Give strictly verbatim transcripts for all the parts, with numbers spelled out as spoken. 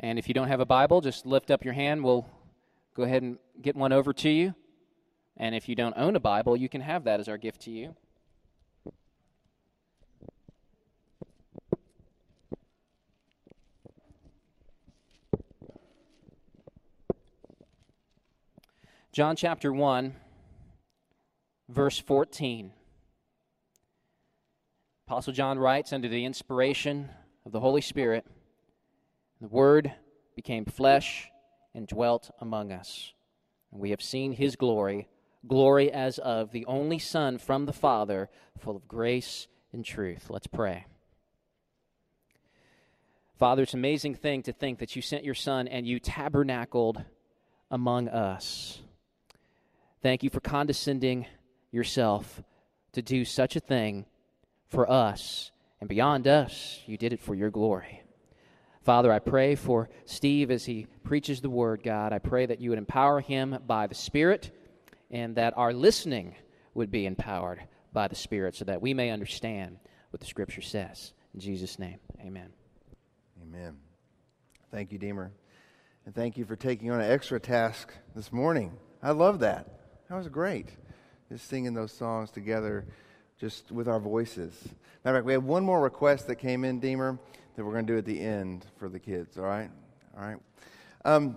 And if you don't have a Bible, just lift up your hand. We'll go ahead and get one over to you. And if you don't own a Bible, you can have that as our gift to you. John chapter one, verse fourteen. Apostle John writes, under the inspiration of the Holy Spirit, the Word became flesh and dwelt among us. And we have seen His glory, glory as of the only Son from the Father, full of grace and truth. Let's pray. Father, it's an amazing thing to think that you sent your Son and you tabernacled among us. Thank you for condescending yourself to do such a thing for us, and beyond us, you did it for your glory. Father, I pray for Steve as he preaches the Word, God. I pray that you would empower him by the Spirit, and that our listening would be empowered by the Spirit, so that we may understand what the Scripture says. In Jesus' name, amen. Amen. Thank you, Deemer. And thank you for taking on an extra task this morning. I love that. That was great, just singing those songs together, just with our voices. Matter of fact, we have one more request that came in, Deemer, that we're going to do at the end for the kids, all right? All right. Um,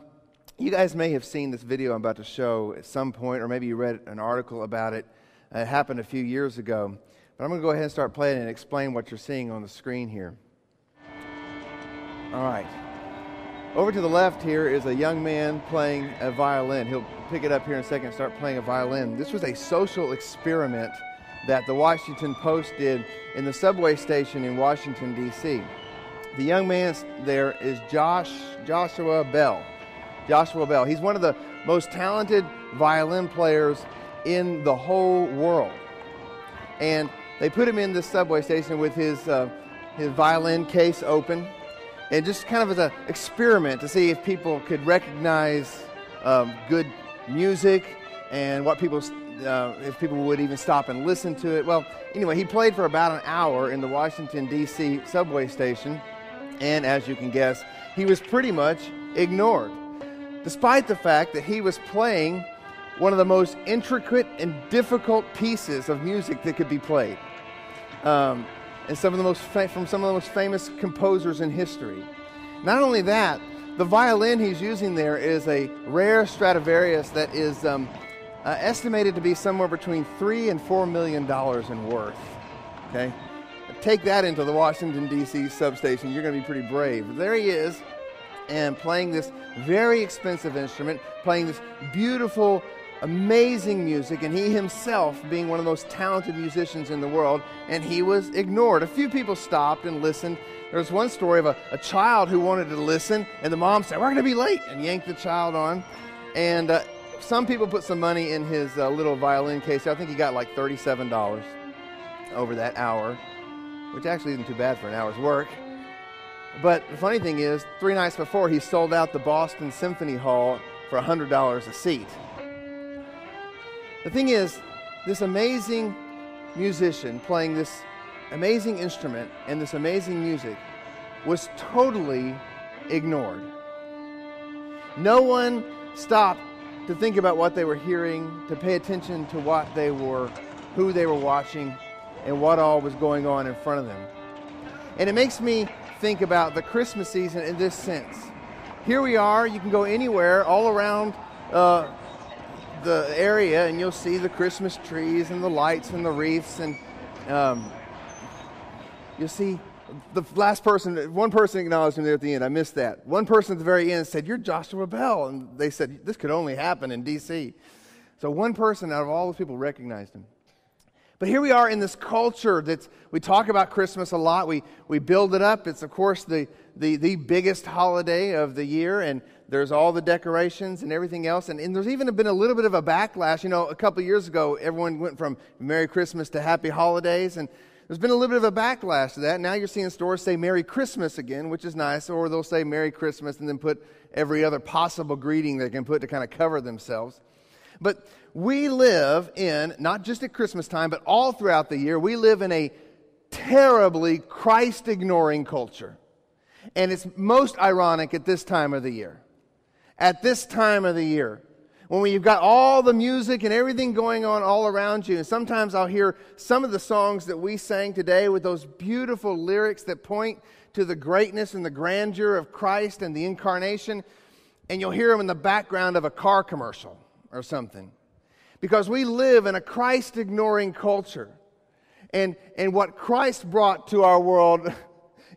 you guys may have seen this video I'm about to show at some point, or maybe you read an article about it. Uh, it happened a few years ago. But I'm going to go ahead and start playing and explain what you're seeing on the screen here. All right. Over to the left here is a young man playing a violin. He'll pick it up here in a second and start playing a violin. This was a social experiment that the Washington Post did in the subway station in Washington, D C The young man there is Josh, Joshua Bell. Joshua Bell. He's one of the most talented violin players in the whole world. And they put him in this subway station with his, uh, his violin case open, and just kind of as an experiment to see if people could recognize um, good music and what people... Uh, if people would even stop and listen to it. Well, anyway, he played for about an hour in the Washington, D C subway station, and as you can guess, he was pretty much ignored, despite the fact that he was playing one of the most intricate and difficult pieces of music that could be played, um, and some of the most fa- from some of the most famous composers in history. Not only that, the violin he's using there is a rare Stradivarius that is... Um, Uh, estimated to be somewhere between three and four million dollars in worth. Okay, take that into the Washington D C substation. You're going to be pretty brave. There he is, and playing this very expensive instrument, playing this beautiful, amazing music, and he himself being one of the most talented musicians in the world. And he was ignored. A few people stopped and listened. There was one story of a, a child who wanted to listen, and the mom said, "We're going to be late," and yanked the child on, and. Uh, Some people put some money in his uh, little violin case. I think he got like thirty-seven dollars over that hour, which actually isn't too bad for an hour's work. But the funny thing is, three nights before, he sold out the Boston Symphony Hall for one hundred dollars a seat. The thing is, this amazing musician playing this amazing instrument and this amazing music was totally ignored. No one stopped to think about what they were hearing, to pay attention to what they were, who they were watching, and what all was going on in front of them. And it makes me think about the Christmas season in this sense. Here we are, you can go anywhere, all around uh, the area, and you'll see the Christmas trees and the lights and the wreaths, and um, you'll see the last person, one person acknowledged him there at the end. I missed that. One person at the very end said, "You're Joshua Bell." And they said, "This could only happen in D C" So one person out of all those people recognized him. But here we are in this culture that we talk about Christmas a lot. We we build it up. It's, of course, the, the, the biggest holiday of the year, and there's all the decorations and everything else. And, and there's even been a little bit of a backlash. You know, a couple of years ago, everyone went from Merry Christmas to Happy Holidays, and there's been a little bit of a backlash to that. Now you're seeing stores say Merry Christmas again, which is nice, or they'll say Merry Christmas and then put every other possible greeting they can put to kind of cover themselves. But we live in, not just at Christmas time, but all throughout the year, we live in a terribly Christ-ignoring culture. And it's most ironic at this time of the year. At this time of the year, when you've got all the music and everything going on all around you, and sometimes I'll hear some of the songs that we sang today with those beautiful lyrics that point to the greatness and the grandeur of Christ and the incarnation, and you'll hear them in the background of a car commercial or something. Because we live in a Christ-ignoring culture, and, and what Christ brought to our world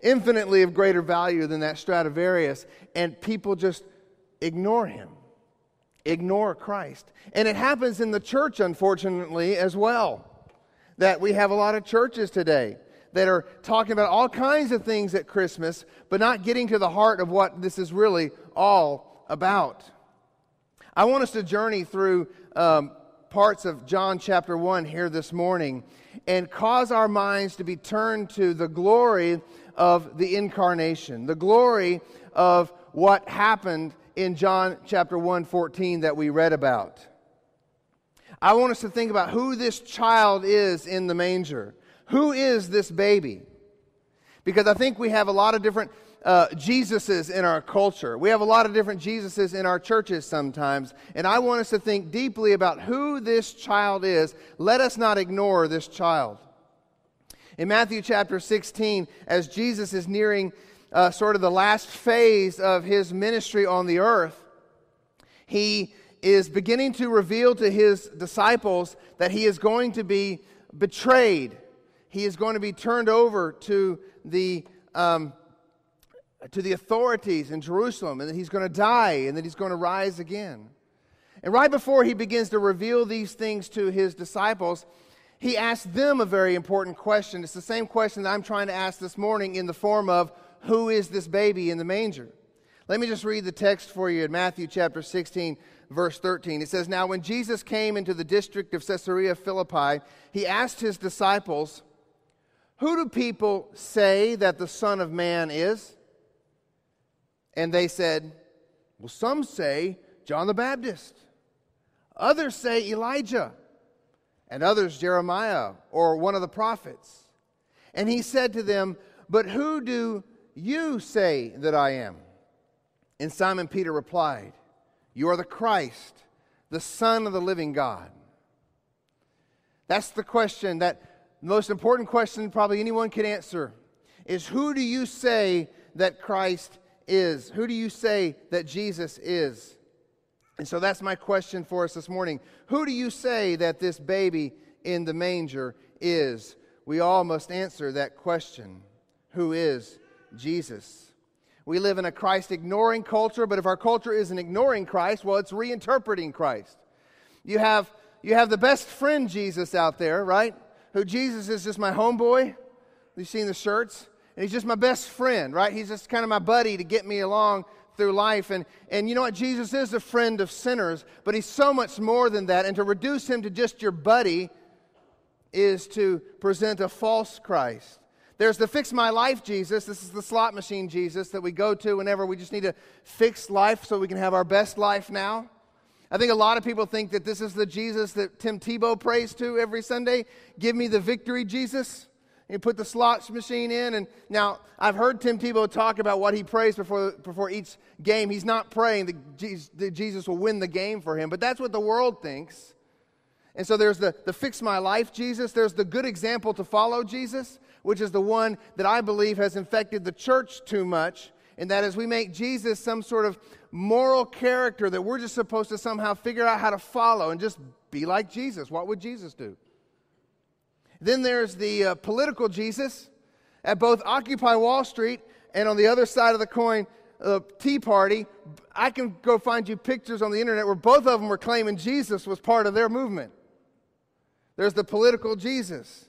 infinitely of greater value than that Stradivarius, and people just ignore him. Ignore Christ. And it happens in the church, unfortunately, as well, that we have a lot of churches today that are talking about all kinds of things at Christmas, but not getting to the heart of what this is really all about. I want us to journey through um, parts of John chapter one here this morning and cause our minds to be turned to the glory of the incarnation, the glory of what happened in John chapter one, fourteen that we read about. I want us to think about who this child is in the manger. Who is this baby? Because I think we have a lot of different uh, Jesuses in our culture. We have a lot of different Jesuses in our churches sometimes. And I want us to think deeply about who this child is. Let us not ignore this child. In Matthew chapter sixteen, as Jesus is nearing Uh, sort of the last phase of his ministry on the earth, he is beginning to reveal to his disciples that he is going to be betrayed. He is going to be turned over to the um, to the authorities in Jerusalem, and that he's going to die, and that he's going to rise again. And right before he begins to reveal these things to his disciples, he asks them a very important question. It's the same question that I'm trying to ask this morning in the form of, who is this baby in the manger? Let me just read the text for you in Matthew chapter sixteen, verse thirteen. It says, "Now when Jesus came into the district of Caesarea Philippi, he asked his disciples, 'Who do people say that the Son of Man is?' And they said, 'Well, some say John the Baptist. Others say Elijah. And others Jeremiah or one of the prophets.' And he said to them, 'But who do you say that I am?' And Simon Peter replied, 'You are the Christ, the Son of the living God.'" That's the question, that most important question probably anyone could answer, is who do you say that Christ is? Who do you say that Jesus is? And so that's my question for us this morning. Who do you say that this baby in the manger is? We all must answer that question. Who is Jesus? We live in a Christ-ignoring culture, but if our culture isn't ignoring Christ, well, it's reinterpreting Christ. You have, you have the best friend Jesus out there, right? Who Jesus is just my homeboy. You've seen the shirts. And he's just my best friend, right? He's just kind of my buddy to get me along through life. And, and you know what? Jesus is a friend of sinners, but he's so much more than that. And to reduce him to just your buddy is to present a false Christ. There's the fix my life Jesus. This is the slot machine Jesus that we go to whenever we just need to fix life so we can have our best life now. I think a lot of people think that this is the Jesus that Tim Tebow prays to every Sunday. Give me the victory Jesus. And you put the slot machine in. And now, I've heard Tim Tebow talk about what he prays before, before each game. He's not praying that Jesus will win the game for him, but that's what the world thinks. And so there's the, the fix my life Jesus. There's the good example to follow Jesus, which is the one that I believe has infected the church too much, and that is we make Jesus some sort of moral character that we're just supposed to somehow figure out how to follow and just be like Jesus. What would Jesus do? Then there's the uh, political Jesus at both Occupy Wall Street and on the other side of the coin, uh, Tea Party. I can go find you pictures on the internet where both of them were claiming Jesus was part of their movement. There's the political Jesus.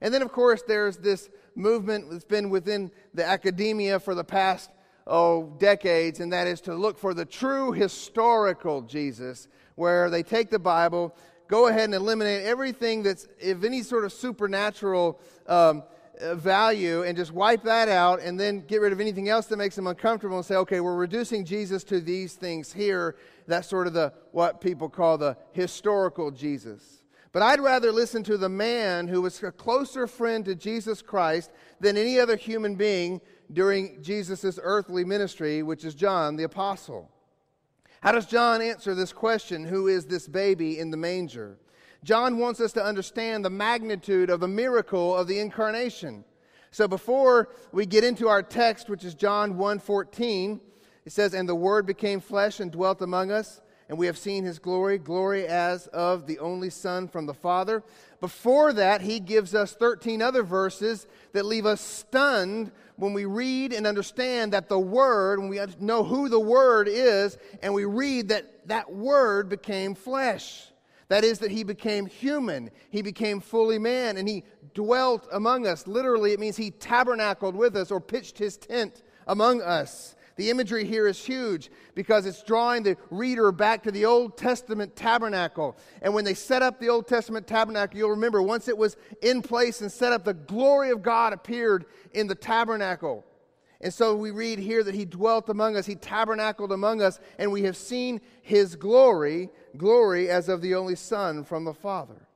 And then, of course, there's this movement that's been within the academia for the past, oh, decades, and that is to look for the true historical Jesus, where they take the Bible, go ahead and eliminate everything that's of any sort of supernatural um, value and just wipe that out and then get rid of anything else that makes them uncomfortable and say, okay, we're reducing Jesus to these things here. That's sort of the what people call the historical Jesus. But I'd rather listen to the man who was a closer friend to Jesus Christ than any other human being during Jesus' earthly ministry, which is John the Apostle. How does John answer this question, who is this baby in the manger? John wants us to understand the magnitude of the miracle of the incarnation. So before we get into our text, which is John one fourteen, it says, "And the Word became flesh and dwelt among us, and we have seen His glory, glory as of the only Son from the Father." Before that, he gives us thirteen other verses that leave us stunned when we read and understand that the Word, when we know who the Word is, and we read that that Word became flesh. That is, that He became human, He became fully man, and He dwelt among us. Literally, it means He tabernacled with us or pitched His tent among us. The imagery here is huge because it's drawing the reader back to the Old Testament tabernacle. And when they set up the Old Testament tabernacle, you'll remember once it was in place and set up, the glory of God appeared in the tabernacle. And so we read here that He dwelt among us, He tabernacled among us, and we have seen His glory, glory as of the only Son from the Father.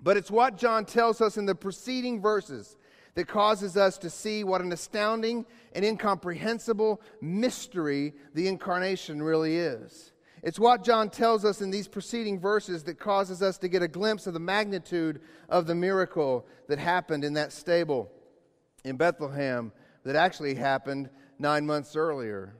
But it's what John tells us in the preceding verses that causes us to see what an astounding and incomprehensible mystery the incarnation really is. It's what John tells us in these preceding verses that causes us to get a glimpse of the magnitude of the miracle that happened in that stable in Bethlehem that actually happened nine months earlier.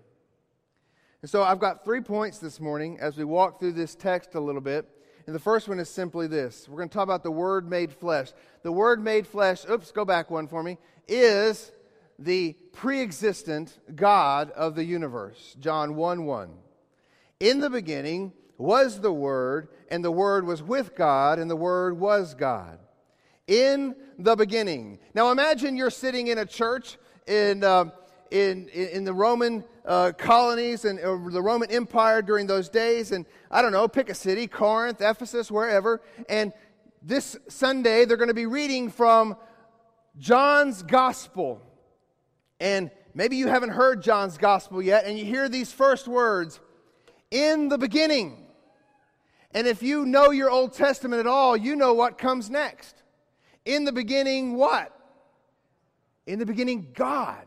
And so I've got three points this morning as we walk through this text a little bit. And the first one is simply this. We're going to talk about the Word made flesh. The Word made flesh, oops, go back one for me, is the pre-existent God of the universe. John one one. In the beginning was the Word, and the Word was with God, and the Word was God. In the beginning. Now imagine you're sitting in a church in uh, in in the Roman uh, colonies and uh, the Roman Empire during those days, and I don't know, pick a city, Corinth, Ephesus, wherever, and this Sunday they're going to be reading from John's Gospel, and maybe you haven't heard John's Gospel yet, and you hear these first words, "In the beginning," and if you know your Old Testament at all, you know what comes next. In the beginning, what? In the beginning, God.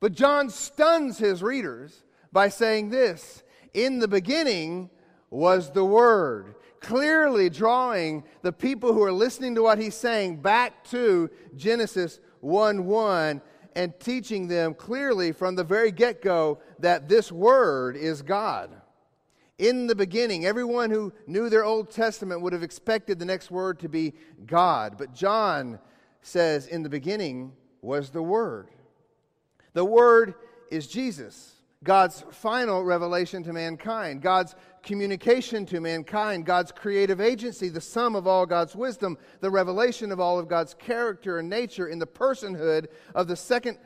But John stuns his readers by saying this, "In the beginning was the Word," clearly drawing the people who are listening to what he's saying back to Genesis one one and teaching them clearly from the very get-go that this Word is God. In the beginning, everyone who knew their Old Testament would have expected the next word to be God, but John says, "In the beginning was the Word." The Word is Jesus, God's final revelation to mankind, God's communication to mankind, God's creative agency, the sum of all God's wisdom, the revelation of all of God's character and nature in the personhood of the second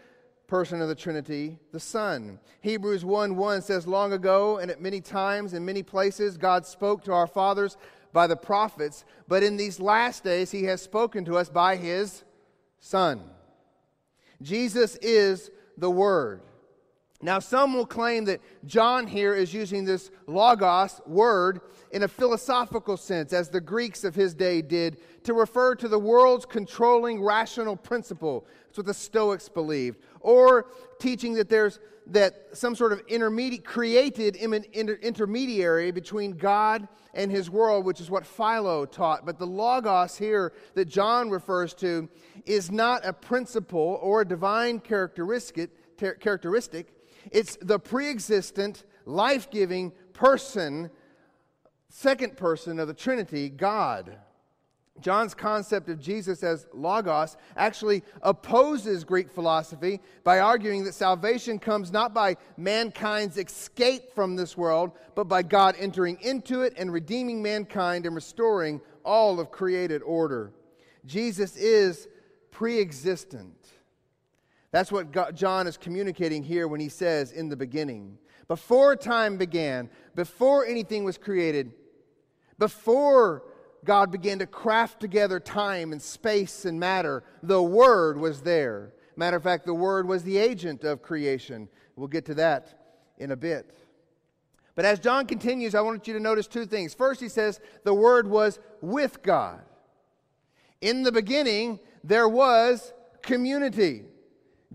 person of the Trinity, the Son. Hebrews one one says, "Long ago and at many times in many places God spoke to our fathers by the prophets, but in these last days He has spoken to us by His Son." Jesus is the Word. Now, some will claim that John here is using this logos, word, in a philosophical sense, as the Greeks of his day did, to refer to the world's controlling rational principle. That's what the Stoics believed. Or teaching that there's that some sort of intermediate, created inter- intermediary between God and His world, which is what Philo taught. But the logos here that John refers to is not a principle or a divine characteristic, ter- characteristic. It's the pre-existent, life-giving person, second person of the Trinity, God. John's concept of Jesus as logos actually opposes Greek philosophy by arguing that salvation comes not by mankind's escape from this world, but by God entering into it and redeeming mankind and restoring all of created order. Jesus is pre-existent. That's what God, John is communicating here when he says, "In the beginning." Before time began, before anything was created, before God began to craft together time and space and matter, the Word was there. Matter of fact, the Word was the agent of creation. We'll get to that in a bit. But as John continues, I want you to notice two things. First, he says, the Word was with God. In the beginning, there was community.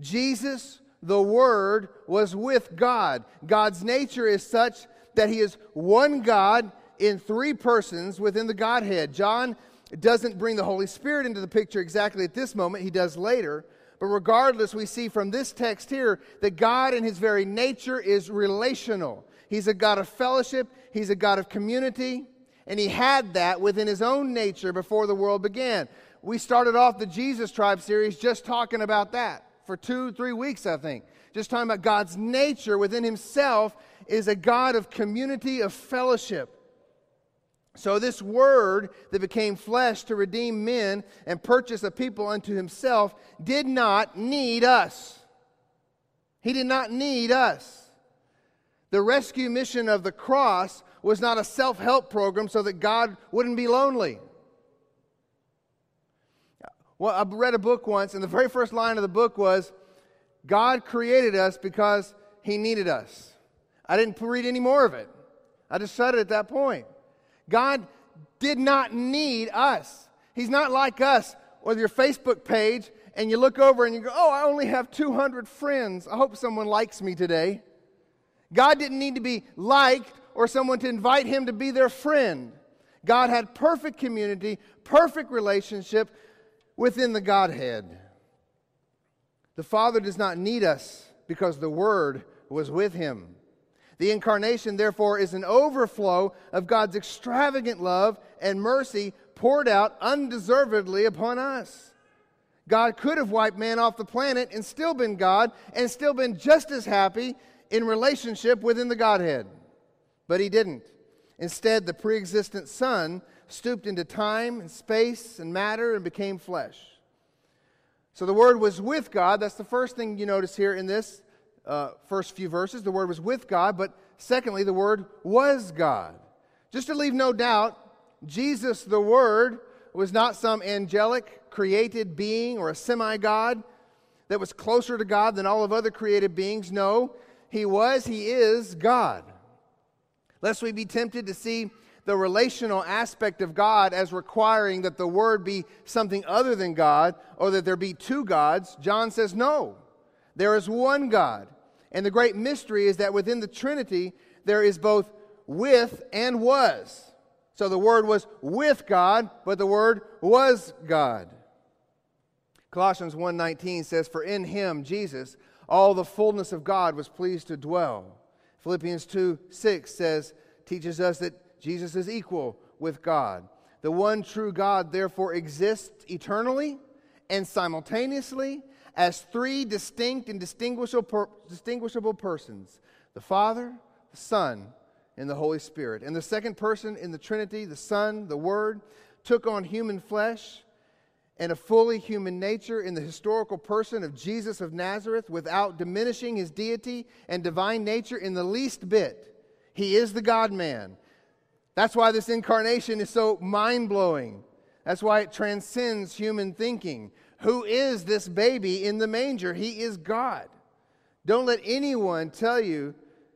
Jesus, the Word, was with God. God's nature is such that He is one God in three persons within the Godhead. John doesn't bring the Holy Spirit into the picture exactly at this moment. He does later. But regardless, we see from this text here that God in His very nature is relational. He's a God of fellowship. He's a God of community. And He had that within His own nature before the world began. We started off the Jesus Tribe series just talking about that for two, three weeks, I think. Just talking about God's nature within Himself is a God of community, of fellowship. So this Word that became flesh to redeem men and purchase a people unto Himself did not need us. He did not need us. The rescue mission of the cross was not a self-help program so that God wouldn't be lonely. Well, I read a book once, and the very first line of the book was, God created us because He needed us. I didn't read any more of it. I just shut it at that point. God did not need us. He's not like us with your Facebook page, and you look over and you go, oh, I only have two hundred friends. I hope someone likes me today. God didn't need to be liked or someone to invite Him to be their friend. God had perfect community, perfect relationship within the Godhead. The Father does not need us because the Word was with Him. The incarnation, therefore, is an overflow of God's extravagant love and mercy poured out undeservedly upon us. God could have wiped man off the planet and still been God and still been just as happy in relationship within the Godhead. But He didn't. Instead, the pre-existent Son stooped into time and space and matter and became flesh. So the Word was with God. That's the first thing you notice here in this Uh, first few verses. The Word was with God, but secondly, the Word was God. Just to leave no doubt, Jesus, the Word, was not some angelic, created being or a semi-God that was closer to God than all of other created beings. No, He was, He is God. Lest we be tempted to see the relational aspect of God as requiring that the Word be something other than God or that there be two gods, John says no. There is one God, and the great mystery is that within the Trinity, there is both with and was. So the Word was with God, but the Word was God. Colossians one nineteen says, for in Him, Jesus, all the fullness of God was pleased to dwell. Philippians two six says, teaches us that Jesus is equal with God. The one true God, therefore, exists eternally and simultaneously as three distinct and distinguishable persons, the Father, the Son, and the Holy Spirit. And the second person in the Trinity, the Son, the Word, took on human flesh and a fully human nature in the historical person of Jesus of Nazareth without diminishing His deity and divine nature in the least bit. He is the God-man. That's why this incarnation is so mind-blowing. That's why it transcends human thinking. Who is this baby in the manger? He is God. Don't let anyone tell you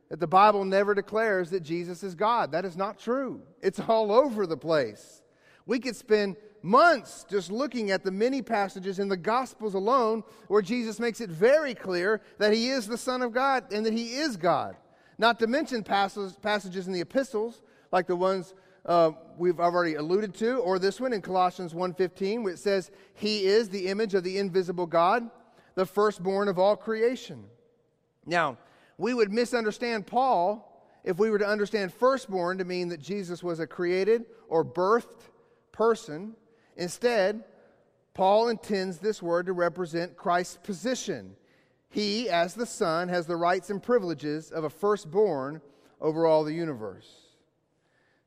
that the Bible never declares that Jesus is God. That is not true. It's all over the place. We could spend months just looking at the many passages in the Gospels alone where Jesus makes it very clear that He is the Son of God and that He is God. Not to mention passages in the epistles like the ones Uh, we've already alluded to, or this one in Colossians one fifteen, where it says, He is the image of the invisible God, the firstborn of all creation. Now, we would misunderstand Paul if we were to understand firstborn to mean that Jesus was a created or birthed person. Instead, Paul intends this word to represent Christ's position. He, as the Son, has the rights and privileges of a firstborn over all the universe.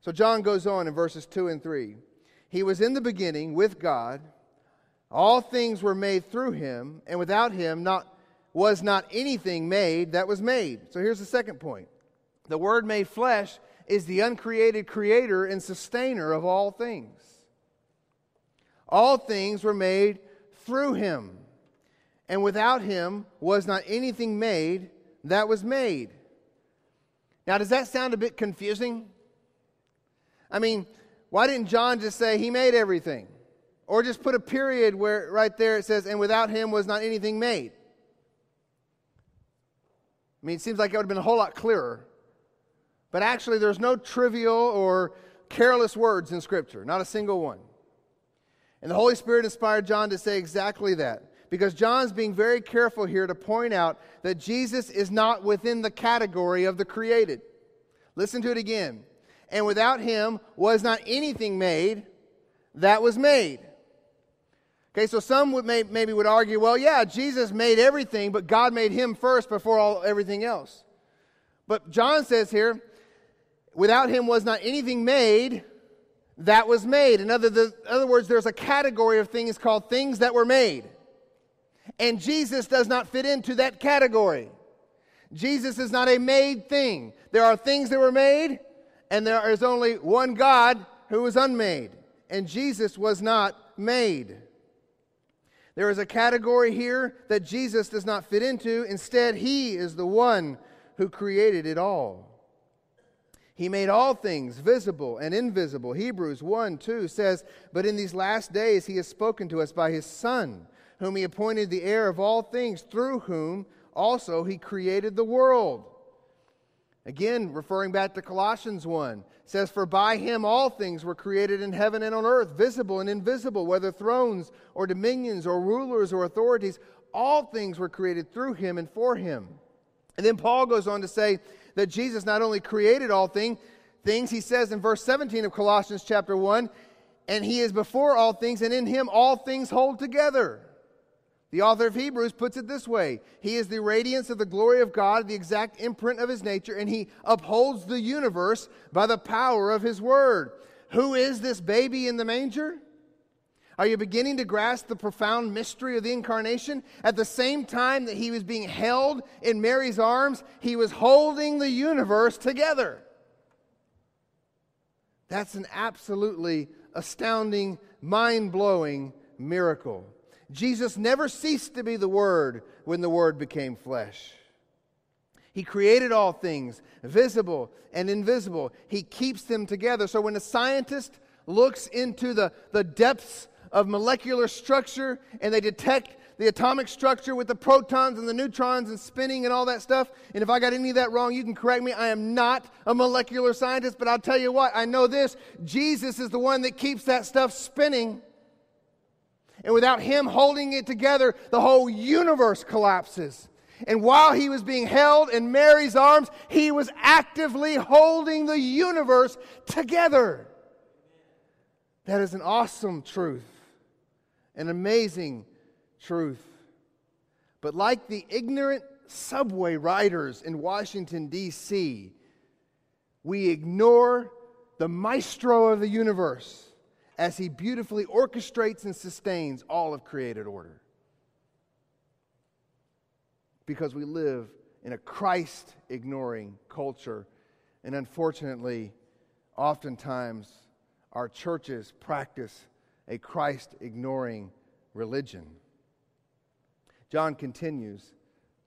So John goes on in verses two and three. He was in the beginning with God. All things were made through Him, and without Him not, was not anything made that was made. So here's the second point. The Word made flesh is the uncreated creator and sustainer of all things. All things were made through Him, and without Him was not anything made that was made. Now, does that sound a bit confusing? I mean, why didn't John just say He made everything? Or just put a period where right there it says, and without Him was not anything made. I mean, it seems like it would have been a whole lot clearer. But actually, there's no trivial or careless words in Scripture, not a single one. And the Holy Spirit inspired John to say exactly that, because John's being very careful here to point out that Jesus is not within the category of the created. Listen to it again. And without him was not anything made that was made. Okay, so some would may, maybe would argue, well, yeah, Jesus made everything, but God made him first before all everything else. But John says here, without him was not anything made that was made. In other, the, other words, there's a category of things called things that were made. And Jesus does not fit into that category. Jesus is not a made thing. There are things that were made, and there is only one God who is unmade. And Jesus was not made. There is a category here that Jesus does not fit into. Instead, he is the one who created it all. He made all things visible and invisible. Hebrews one two says, but in these last days he has spoken to us by his Son, whom he appointed the heir of all things, through whom also he created the world. Again, referring back to Colossians one, says, for by him all things were created in heaven and on earth, visible and invisible, whether thrones or dominions or rulers or authorities, all things were created through him and for him. And then Paul goes on to say that Jesus not only created all thing, things, he says in verse seventeen of Colossians chapter one, and he is before all things, and in him all things hold together. The author of Hebrews puts it this way. He is the radiance of the glory of God, the exact imprint of his nature, and he upholds the universe by the power of his word. Who is this baby in the manger? Are you beginning to grasp the profound mystery of the incarnation? At the same time that he was being held in Mary's arms, he was holding the universe together. That's an absolutely astounding, mind-blowing miracle. Jesus never ceased to be the Word when the Word became flesh. He created all things, visible and invisible. He keeps them together. So when a scientist looks into the, the depths of molecular structure and they detect the atomic structure with the protons and the neutrons and spinning and all that stuff, and if I got any of that wrong, you can correct me. I am not a molecular scientist, but I'll tell you what, I know this. Jesus is the one that keeps that stuff spinning. And without him holding it together, the whole universe collapses. And while he was being held in Mary's arms, he was actively holding the universe together. That is an awesome truth, an amazing truth. But like the ignorant subway riders in Washington D C, we ignore the maestro of the universe as he beautifully orchestrates and sustains all of created order. Because we live in a Christ-ignoring culture, and unfortunately, oftentimes, our churches practice a Christ-ignoring religion. John continues.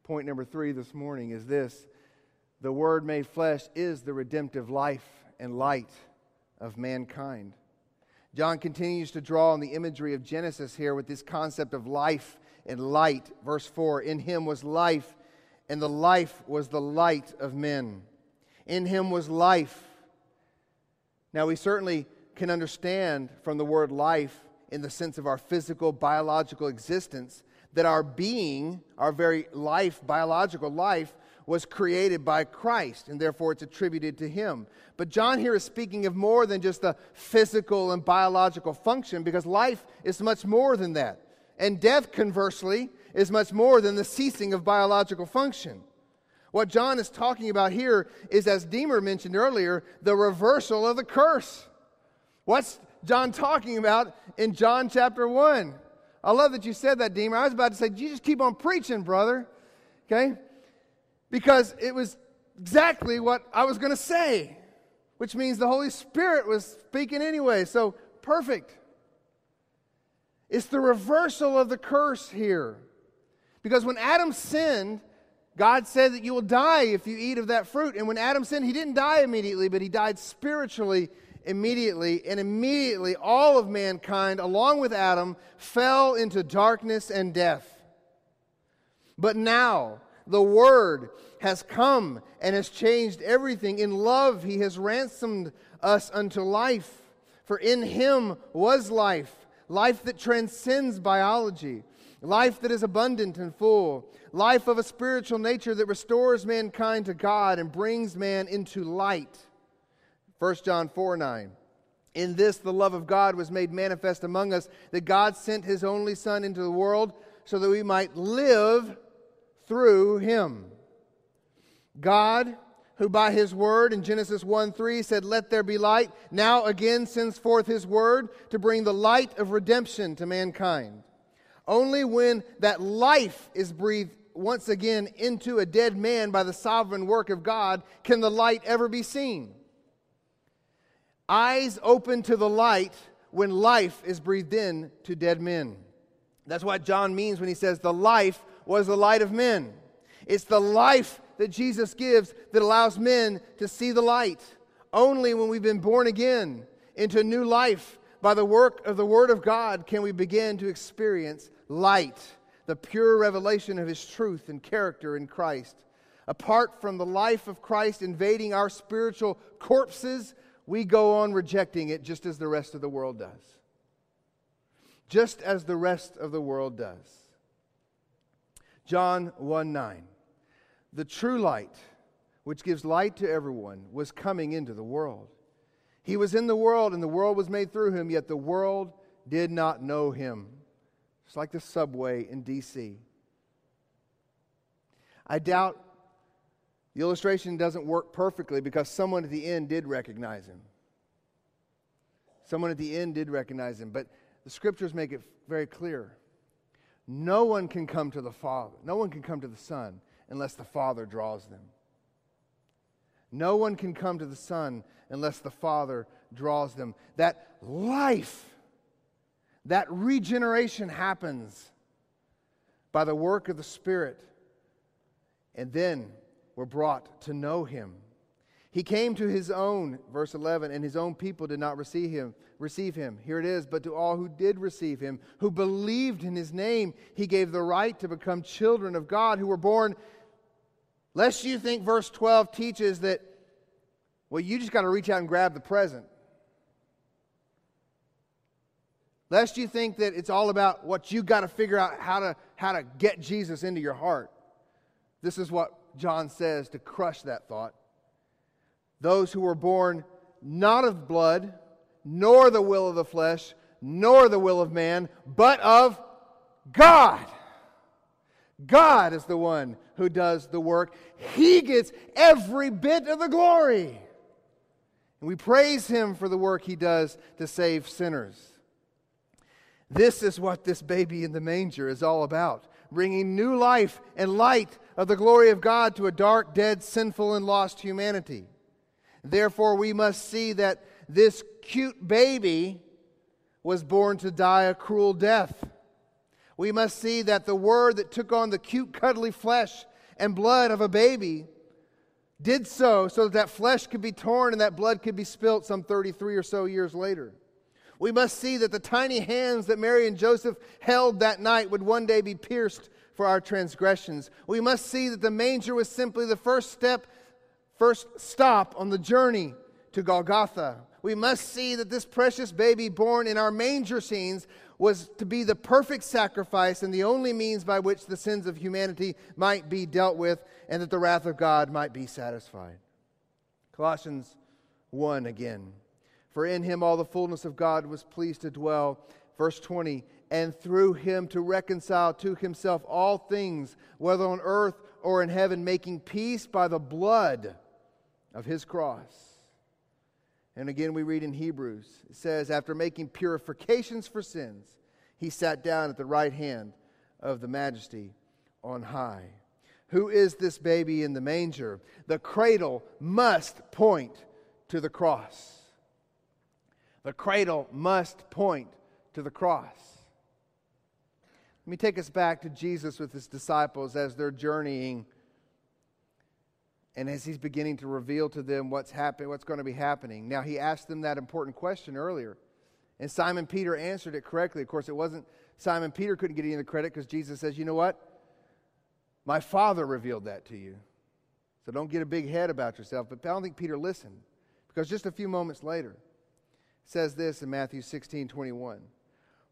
Point number three this morning is this: the Word made flesh is the redemptive life and light of mankind. John continues to draw on the imagery of Genesis here with this concept of life and light. Verse four, in him was life, and the life was the light of men. In him was life. Now we certainly can understand from the word life in the sense of our physical, biological existence that our being, our very life, biological life, was created by Christ, and therefore it's attributed to him. But John here is speaking of more than just the physical and biological function, because life is much more than that. And death, conversely, is much more than the ceasing of biological function. What John is talking about here is, as Deemer mentioned earlier, the reversal of the curse. What's John talking about in John chapter one? I love that you said that, Deemer. I was about to say, you just keep on preaching, brother. Okay? Because it was exactly what I was going to say, which means the Holy Spirit was speaking anyway, so perfect. It's the reversal of the curse here. Because when Adam sinned, God said that you will die if you eat of that fruit. And when Adam sinned, he didn't die immediately, but he died spiritually immediately. And immediately all of mankind, along with Adam, fell into darkness and death. But now, the Word has come and has changed everything. In love, He has ransomed us unto life. For in Him was life, life that transcends biology, life that is abundant and full, life of a spiritual nature that restores mankind to God and brings man into light. First John four nine. In this the love of God was made manifest among us, that God sent His only Son into the world so that we might live through Him. God, who by His word in Genesis one three said, "Let there be light," now again sends forth His word to bring the light of redemption to mankind. Only when that life is breathed once again into a dead man by the sovereign work of God can the light ever be seen. Eyes open to the light when life is breathed in to dead men. That's what John means when he says the life was the light of men. It's the life that Jesus gives that allows men to see the light. Only when we've been born again into new life by the work of the Word of God can we begin to experience light, the pure revelation of His truth and character in Christ. Apart from the life of Christ invading our spiritual corpses, we go on rejecting it just as the rest of the world does. Just as the rest of the world does. John one nine. The true light, which gives light to everyone, was coming into the world. He was in the world, and the world was made through Him, yet the world did not know Him. It's like the subway in D C I doubt the illustration doesn't work perfectly because someone at the end did recognize Him. Someone at the end did recognize Him, but the Scriptures make it very clear. No one can come to the Father. No one can come to the Son unless the Father draws them. No one can come to the Son unless the Father draws them. That life, that regeneration happens by the work of the Spirit. And then we're brought to know Him. He came to His own, verse eleven, and His own people did not receive him. Receive him. Here it is, but to all who did receive Him, who believed in His name, He gave the right to become children of God, who were born. Lest you think verse twelve teaches that, well, you just got to reach out and grab the present. Lest you think that it's all about what you got to figure out how to, how to get Jesus into your heart. This is what John says to crush that thought. Those who were born not of blood, nor the will of the flesh, nor the will of man, but of God. God is the one who does the work. He gets every bit of the glory. And we praise Him for the work He does to save sinners. This is what this baby in the manger is all about, bringing new life and light of the glory of God to a dark, dead, sinful, and lost humanity. Therefore, we must see that this cute baby was born to die a cruel death. We must see that the Word that took on the cute, cuddly flesh and blood of a baby did so so that that flesh could be torn and that blood could be spilt some thirty-three or so years later. We must see that the tiny hands that Mary and Joseph held that night would one day be pierced for our transgressions. We must see that the manger was simply the first step First stop on the journey to Golgotha. We must see that this precious baby born in our manger scenes was to be the perfect sacrifice and the only means by which the sins of humanity might be dealt with and that the wrath of God might be satisfied. Colossians one again. For in Him all the fullness of God was pleased to dwell. Verse twenty. And through Him to reconcile to Himself all things, whether on earth or in heaven, making peace by the blood of His cross. And again we read in Hebrews, it says, after making purifications for sins, He sat down at the right hand of the Majesty on high. Who is this baby in the manger? The cradle must point to the cross. The cradle must point to the cross. Let me take us back to Jesus with His disciples as they're journeying and as He's beginning to reveal to them what's happen- what's going to be happening. Now, He asked them that important question earlier, and Simon Peter answered it correctly. Of course, it wasn't Simon Peter couldn't get any of the credit because Jesus says, you know what? My Father revealed that to you. So don't get a big head about yourself. But I don't think Peter listened, because just a few moments later, it says this in Matthew sixteen twenty-one.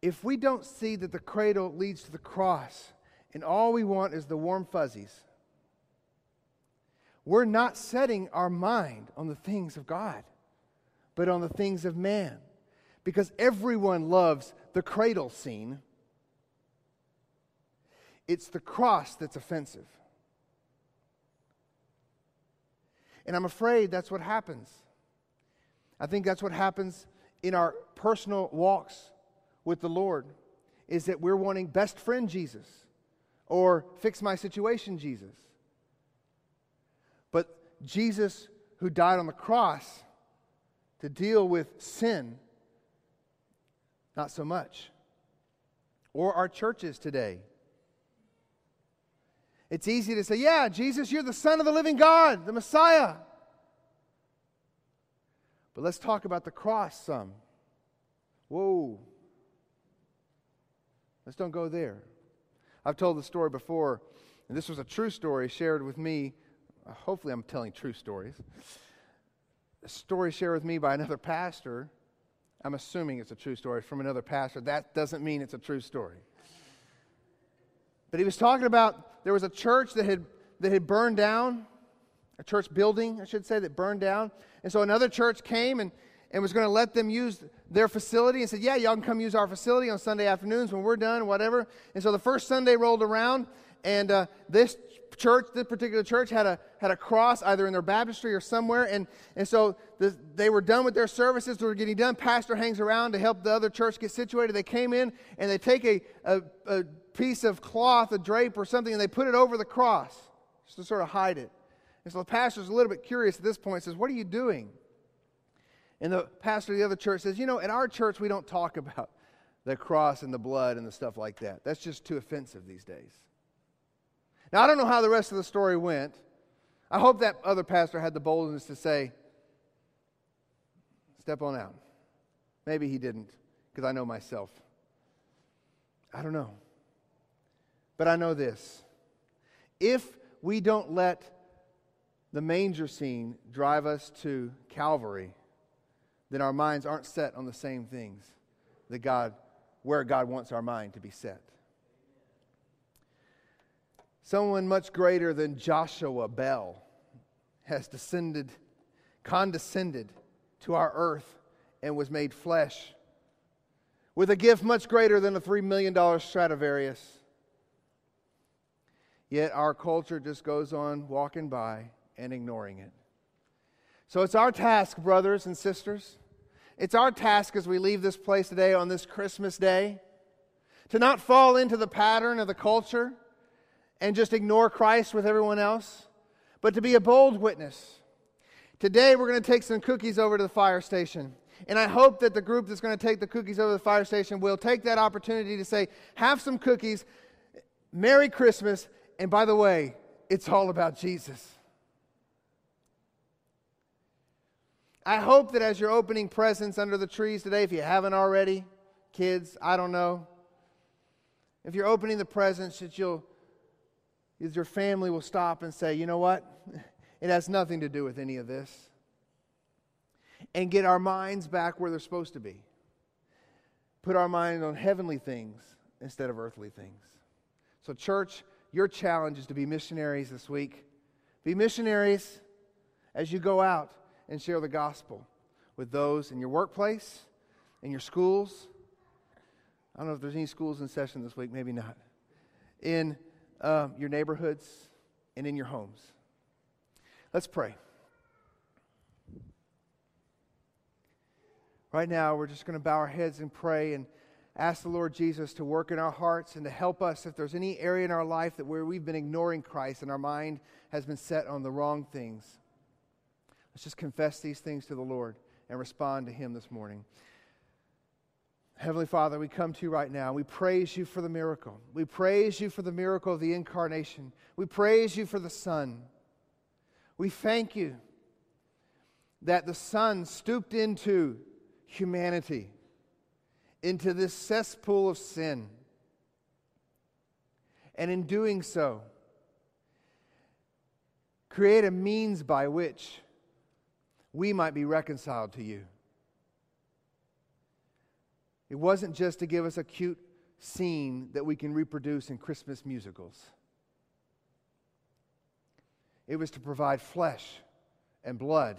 If we don't see that the cradle leads to the cross and all we want is the warm fuzzies, we're not setting our mind on the things of God, but on the things of man. Because everyone loves the cradle scene. It's the cross that's offensive. And I'm afraid that's what happens. I think that's what happens in our personal walks with the Lord, is that we're wanting best friend Jesus or fix my situation Jesus. But Jesus, who died on the cross to deal with sin, not so much. Or our churches today. It's easy to say, yeah, Jesus, you're the Son of the living God, the Messiah. But let's talk about the cross some. Whoa. Let's don't go there. I've told the story before, and this was a true story shared with me. Hopefully I'm telling true stories. A story shared with me by another pastor. I'm assuming it's a true story from another pastor. That doesn't mean it's a true story. But he was talking about there was a church that had, that had burned down, a church building, I should say, that burned down. And so another church came and and was going to let them use their facility and said, yeah, y'all can come use our facility on Sunday afternoons when we're done, whatever. And so the first Sunday rolled around, and uh, this church, this particular church, had a had a cross either in their baptistry or somewhere. And, and so the, they were done with their services. They were getting done. Pastor hangs around to help the other church get situated. They came in, and they take a, a, a piece of cloth, a drape or something, and they put it over the cross just to sort of hide it. And so the pastor's a little bit curious at this point, says, what are you doing? And the pastor of the other church says, you know, at our church, we don't talk about the cross and the blood and the stuff like that. That's just too offensive these days. Now, I don't know how the rest of the story went. I hope that other pastor had the boldness to say, step on out. Maybe he didn't, because I know myself. I don't know. But I know this. If we don't let the manger scene drive us to Calvary, then our minds aren't set on the same things that God, where God wants our mind to be set. Someone much greater than Joshua Bell has descended, condescended to our earth and was made flesh with a gift much greater than a three million dollars Stradivarius. Yet our culture just goes on walking by and ignoring it. So it's our task, brothers and sisters, it's our task as we leave this place today on this Christmas day to not fall into the pattern of the culture and just ignore Christ with everyone else, but to be a bold witness. Today we're going to take some cookies over to the fire station, and I hope that the group that's going to take the cookies over to the fire station will take that opportunity to say, have some cookies, Merry Christmas, and by the way, it's all about Jesus. I hope that as you're opening presents under the trees today, if you haven't already, kids, I don't know, if you're opening the presents, that you'll, is your family will stop and say, you know what, it has nothing to do with any of this, and get our minds back where they're supposed to be. Put our mind on heavenly things instead of earthly things. So church, your challenge is to be missionaries this week. Be missionaries as you go out and share the gospel with those in your workplace, in your schools. I don't know if there's any schools in session this week, maybe not. In uh, your neighborhoods and in your homes. Let's pray. Right now, we're just going to bow our heads and pray and ask the Lord Jesus to work in our hearts and to help us if there's any area in our life that where we've been ignoring Christ and our mind has been set on the wrong things. Let's just confess these things to the Lord and respond to Him this morning. Heavenly Father, we come to you right now. We praise you for the miracle. We praise you for the miracle of the incarnation. We praise you for the Son. We thank you that the Son stooped into humanity, into this cesspool of sin. And in doing so, create a means by which we might be reconciled to you. It wasn't just to give us a cute scene that we can reproduce in Christmas musicals. It was to provide flesh and blood,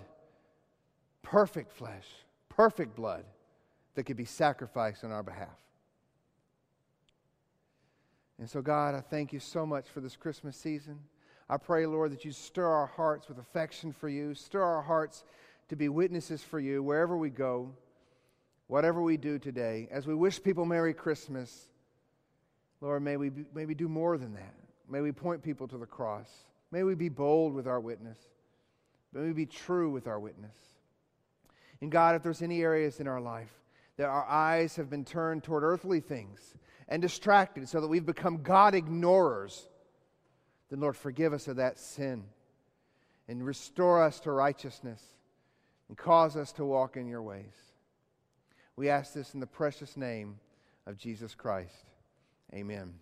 perfect flesh, perfect blood, that could be sacrificed on our behalf. And so, God, I thank you so much for this Christmas season. I pray, Lord, that you stir our hearts with affection for you, stir our hearts to be witnesses for you wherever we go, whatever we do today. As we wish people Merry Christmas, Lord, may we, be, may we do more than that. May we point people to the cross. May we be bold with our witness. May we be true with our witness. And God, if there's any areas in our life that our eyes have been turned toward earthly things and distracted so that we've become God ignorers, then Lord, forgive us of that sin and restore us to righteousness and cause us to walk in your ways. We ask this in the precious name of Jesus Christ. Amen.